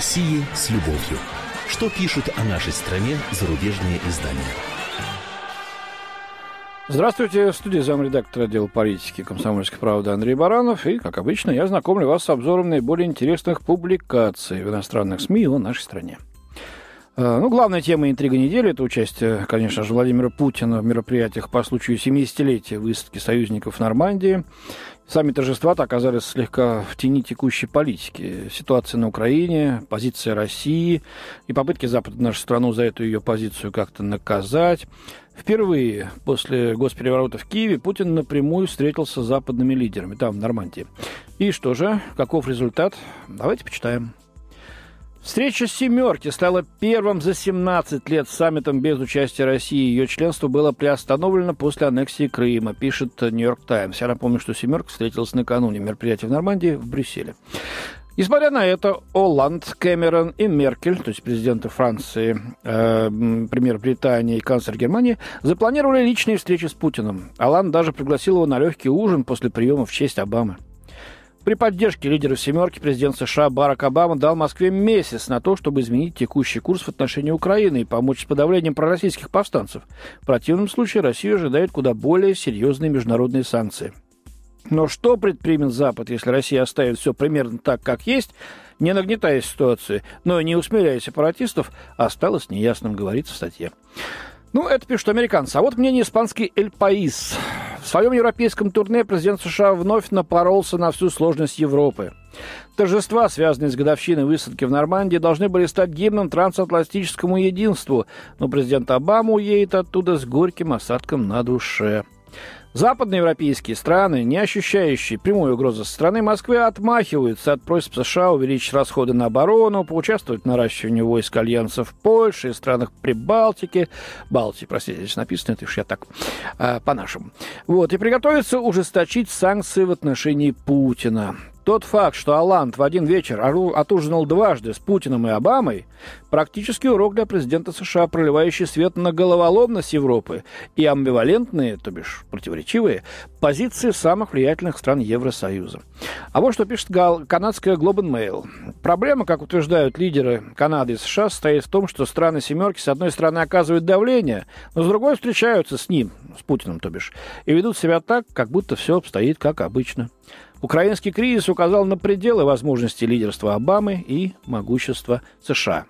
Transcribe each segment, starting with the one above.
России с любовью. Что пишут о нашей стране зарубежные издания? Здравствуйте. В студии замредактора отдела политики «Комсомольской правды» Андрей Баранов. И, как обычно, я знакомлю вас с обзором наиболее интересных публикаций в иностранных СМИ о нашей стране. Главная тема интрига недели – это участие, конечно же, Владимира Путина в мероприятиях по случаю 70-летия высадки союзников в Нормандии. Сами торжества-то оказались слегка в тени текущей политики. Ситуация на Украине, позиция России и попытки Запада нашу страну за эту ее позицию как-то наказать. Впервые после госпереворота в Киеве Путин напрямую встретился с западными лидерами, там, в Нормандии. И что же, каков результат? Давайте почитаем. Встреча «семерки» стала первым за 17 лет саммитом без участия России. Ее членство было приостановлено после аннексии Крыма, пишет «Нью-Йорк Таймс». Я напомню, что «семерка» встретилась накануне мероприятия в Нормандии в Брюсселе. Несмотря на это, Олланд, Кэмерон и Меркель, то есть президенты Франции, премьер Британии и канцлер Германии, запланировали личные встречи с Путиным. Олланд даже пригласил его на легкий ужин после приема в честь Обамы. При поддержке лидеров «семерки» президент США Барак Обама дал Москве месяц на то, чтобы изменить текущий курс в отношении Украины и помочь с подавлением пророссийских повстанцев. В противном случае Россию ожидают куда более серьезные международные санкции. Но что предпримет Запад, если Россия оставит все примерно так, как есть, не нагнетая ситуацию, но и не усмиряя сепаратистов, осталось неясным, говорится в статье. Это пишут американцы. А вот мнение испанский «Эль-Паис». В своем европейском турне президент США вновь напоролся на всю сложность Европы. Торжества, связанные с годовщиной высадки в Нормандии, должны были стать гимном трансатлантическому единству, но президент Обама уедет оттуда с горьким осадком на душе. Западноевропейские страны, не ощущающие прямой угрозы со стороны Москвы, отмахиваются от просьб США увеличить расходы на оборону, поучаствовать в наращивании войск альянса в Польше и странах Прибалтики. Балтии, простите, здесь написано, это уж я так по-нашему. И приготовиться ужесточить санкции в отношении Путина. Тот факт, что Олланд в один вечер отужинал дважды с Путиным и Обамой, практически урок для президента США, проливающий свет на головоломность Европы и амбивалентные, то бишь противоречивые, позиции самых влиятельных стран Евросоюза. А вот что пишет канадская Global Mail. Проблема, как утверждают лидеры Канады и США, состоит в том, что страны «семерки» с одной стороны оказывают давление, но с другой встречаются с ним, с Путиным, то бишь, и ведут себя так, как будто все обстоит как обычно. Украинский кризис указал на пределы возможностей лидерства Обамы и могущества США.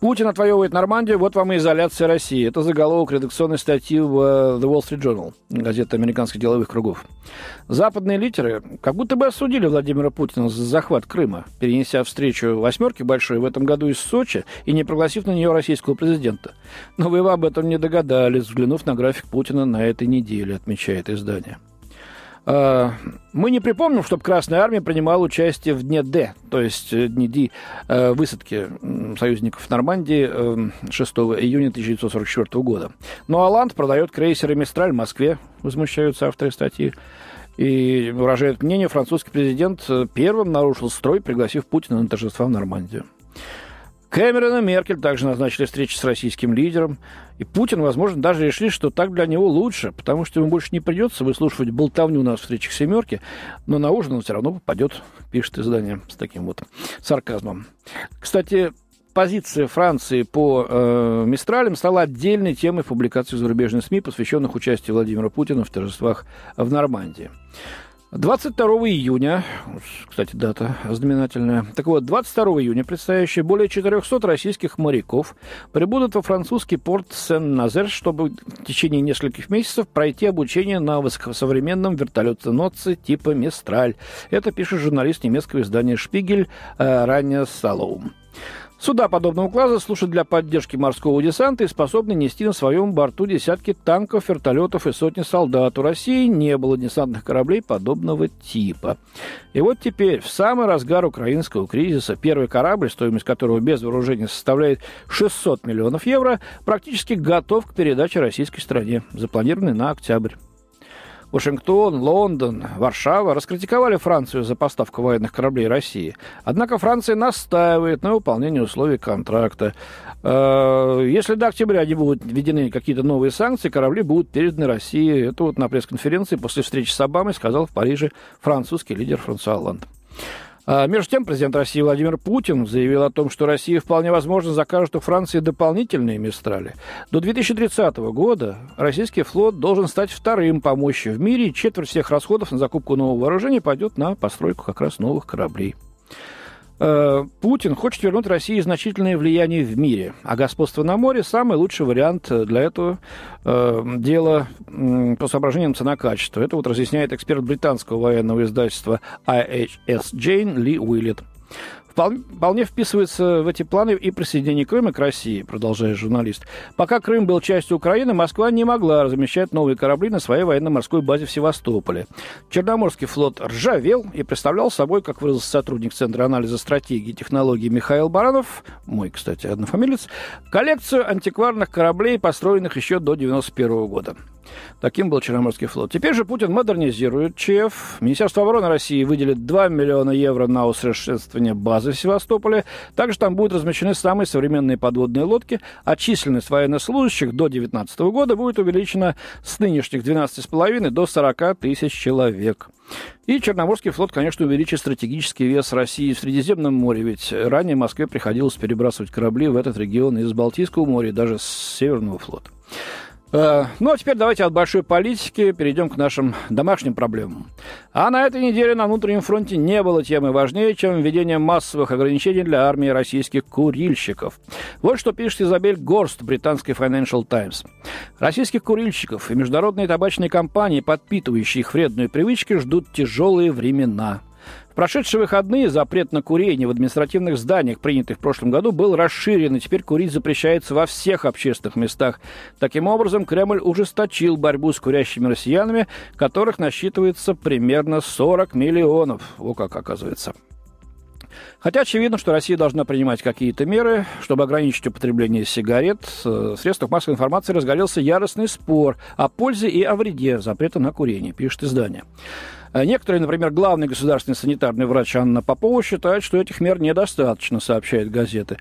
Путин отвоевывает Нормандию, вот вам и изоляция России. Это заголовок редакционной статьи в The Wall Street Journal, газета американских деловых кругов. Западные лидеры как будто бы осудили Владимира Путина за захват Крыма, перенеся встречу «восьмерки» большой в этом году из Сочи и не пригласив на нее российского президента. Но вы об этом не догадались, взглянув на график Путина на этой неделе, отмечает издание. Мы не припомним, чтобы Красная Армия принимала участие в Дне Д, то есть Дне Д высадки союзников в Нормандии 6 июня 1944 года. Но Олланд продает крейсеры «Мистраль» в Москве, возмущаются авторы статьи. И выражают мнение, французский президент первым нарушил строй, пригласив Путина на торжества в Нормандию. Кэмерон и Меркель также назначили встречи с российским лидером. И Путин, возможно, даже решил, что так для него лучше, потому что ему больше не придется выслушивать болтовню на встречах «семерки», но на ужин он все равно попадет, пишет издание с таким сарказмом. Кстати, позиция Франции по «Мистралям» стала отдельной темой публикаций в зарубежных СМИ, посвященных участию Владимира Путина в торжествах в Нормандии. 22 июня, кстати, дата знаменательная. 22 июня предстоящие более 400 российских моряков прибудут во французский порт Сен-Назер, чтобы в течение нескольких месяцев пройти обучение на высокосовременном вертолетоносце типа «Мистраль». Это пишет журналист немецкого издания «Шпигель» Ранья Салоум. Суда подобного класса служат для поддержки морского десанта и способны нести на своем борту десятки танков, вертолетов и сотни солдат. У России не было десантных кораблей подобного типа. И вот теперь, в самый разгар украинского кризиса, первый корабль, стоимость которого без вооружения составляет 600 миллионов евро, практически готов к передаче российской стране, запланированной на октябрь. Вашингтон, Лондон, Варшава раскритиковали Францию за поставку военных кораблей России. Однако Франция настаивает на выполнении условий контракта. Если до октября не будут введены какие-то новые санкции, корабли будут переданы России. Это на пресс-конференции после встречи с Обамой сказал в Париже французский лидер Франсуа Олланд. Между тем, президент России Владимир Путин заявил о том, что Россия вполне возможно закажет у Франции дополнительные «Мистрали». До 2030 года российский флот должен стать вторым по мощи в мире, и четверть всех расходов на закупку нового вооружения пойдет на постройку как раз новых кораблей. Путин хочет вернуть России значительное влияние в мире, а господство на море – самый лучший вариант для этого дела по соображениям цена-качество. Это вот разъясняет эксперт британского военного издательства IHS Jane Ли Уиллет. Вполне вписывается в эти планы и присоединение Крыма к России, продолжает журналист. Пока Крым был частью Украины, Москва не могла размещать новые корабли на своей военно-морской базе в Севастополе. Черноморский флот ржавел и представлял собой, как выразился сотрудник Центра анализа стратегии и технологий Михаил Баранов, мой, кстати, однофамилец, коллекцию антикварных кораблей, построенных еще до 1991 года. Таким был Черноморский флот. Теперь же Путин модернизирует ЧФ. Министерство обороны России выделит 2 миллиона евро на усовершенствование базы в Севастополе. Также там будут размещены самые современные подводные лодки. А численность военнослужащих до 2019 года будет увеличена с нынешних 12,5 до 40 тысяч человек. И Черноморский флот, конечно, увеличит стратегический вес России в Средиземном море, ведь ранее Москве приходилось перебрасывать корабли в этот регион из Балтийского моря, даже с Северного флота. Ну, а теперь давайте от большой политики перейдем к нашим домашним проблемам. А на этой неделе на внутреннем фронте не было темы важнее, чем введение массовых ограничений для армии российских курильщиков. Вот что пишет Изабель Горст, британский Financial Times. Российских курильщиков и международные табачные компании, подпитывающие их вредные привычки, ждут тяжелые времена. В прошедшие выходные запрет на курение в административных зданиях, принятый в прошлом году, был расширен, и теперь курить запрещается во всех общественных местах. Таким образом, Кремль ужесточил борьбу с курящими россиянами, которых насчитывается примерно 40 миллионов. О, как оказывается. Хотя очевидно, что Россия должна принимать какие-то меры, чтобы ограничить употребление сигарет. В средствах массовой информации разгорелся яростный спор о пользе и о вреде запрета на курение, пишет издание. Некоторые, например, главный государственный санитарный врач Анна Попова считает, что этих мер недостаточно, сообщают газеты.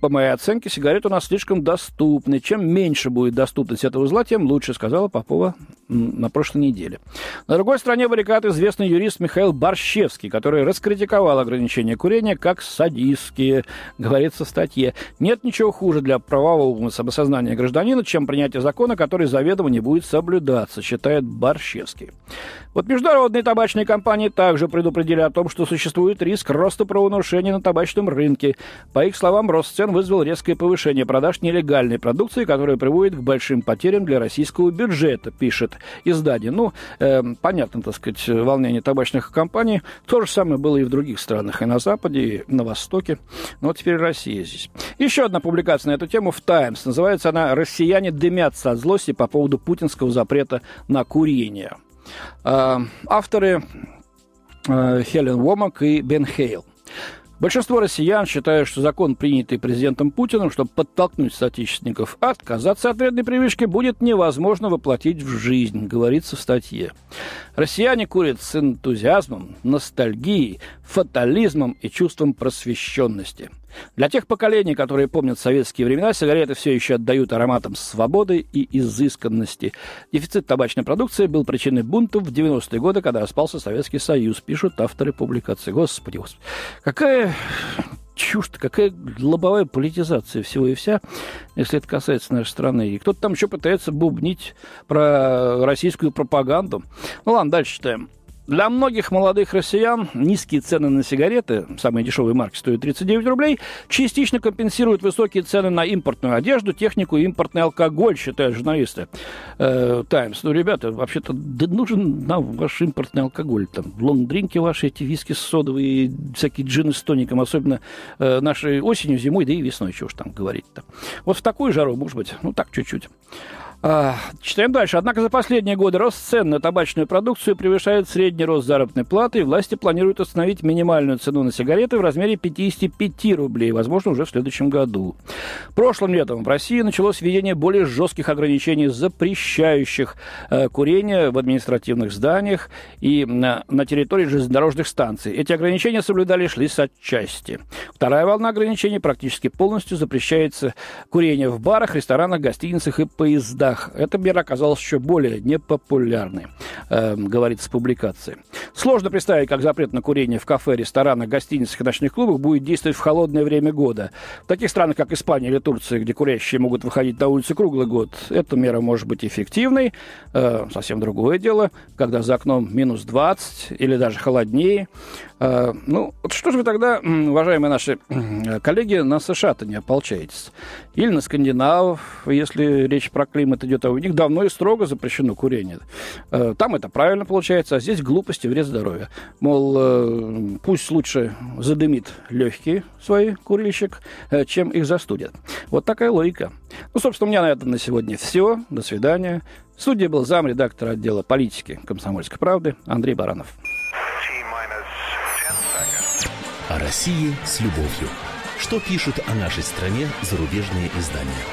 По моей оценке, сигареты у нас слишком доступны. Чем меньше будет доступность этого зла, тем лучше, сказала Попова на прошлой неделе. На другой стороне баррикад известный юрист Михаил Барщевский, который раскритиковал ограничения курения как садистские, говорится в статье. Нет ничего хуже для правового самосознания гражданина, чем принятие закона, который заведомо не будет соблюдаться, считает Барщевский. Вот международные табачные компании также предупредили о том, что существует риск роста правонарушений на табачном рынке. По их словам, рост цен вызвал резкое повышение продаж нелегальной продукции, которая приводит к большим потерям для российского бюджета, пишет издание. Ну, понятно, так сказать, волнение табачных компаний. То же самое было и в других странах, и на Западе, и на Востоке. Но теперь Россия здесь. Еще одна публикация на эту тему в «Таймс». Называется она «Россияне дымятся от злости по поводу путинского запрета на курение». Авторы Хелен Уомак и Бен Хейл. Большинство россиян считают, что закон, принятый президентом Путиным, чтобы подтолкнуть соотечественников отказаться от вредной привычки, будет невозможно воплотить в жизнь, говорится в статье. Россияне курят с энтузиазмом, ностальгией, фатализмом и чувством просвещенности. Для тех поколений, которые помнят советские времена, сигареты все еще отдают ароматам свободы и изысканности. Дефицит табачной продукции был причиной бунтов в 90-е годы, когда распался Советский Союз, пишут авторы публикации. Господи, господи. Какая чушь-то, какая лобовая политизация всего и вся, если это касается нашей страны. И кто-то там еще пытается бубнить про российскую пропаганду. Ну ладно, дальше читаем. Для многих молодых россиян низкие цены на сигареты, самые дешевые марки стоят 39 рублей, частично компенсируют высокие цены на импортную одежду, технику и импортный алкоголь, считают журналисты «Таймс». Ну, ребята, вообще-то да нужен нам ваш импортный алкоголь. Там лонг-дринки ваши, эти виски содовые, всякие джины с тоником, особенно нашей осенью, зимой, да и весной, чего уж там говорить-то. Вот в такую жару, может быть, ну так чуть-чуть. Читаем дальше. Однако за последние годы рост цен на табачную продукцию превышает средний рост заработной платы, и власти планируют установить минимальную цену на сигареты в размере 55 рублей, возможно, уже в следующем году. Прошлым летом в России началось введение более жестких ограничений, запрещающих курение в административных зданиях и на территории железнодорожных станций. Эти ограничения соблюдались лишь отчасти. Вторая волна ограничений практически полностью запрещается курение в барах, ресторанах, гостиницах и поездах. годах эта мера оказалась еще более непопулярной, говорится в публикации. Сложно представить, как запрет на курение в кафе, ресторанах, гостиницах и ночных клубах будет действовать в холодное время года. В таких странах, как Испания или Турция, где курящие могут выходить на улицы круглый год, эта мера может быть эффективной. Совсем другое дело, когда за окном минус 20 или даже холоднее. Ну, что же вы тогда, уважаемые наши коллеги, на США-то не ополчаетесь? Или на скандинавов, если речь про климат идет, а у них давно и строго запрещено курение. Там это правильно получается, а здесь глупость и вред здоровью. Мол, пусть лучше задымит легкие свои курильщик, чем их застудят. Вот такая логика. Ну, собственно, у меня на этом на сегодня все. До свидания. В студии был замредактор отдела политики «Комсомольской правды» Андрей Баранов. О России с любовью. Что пишут о нашей стране зарубежные издания?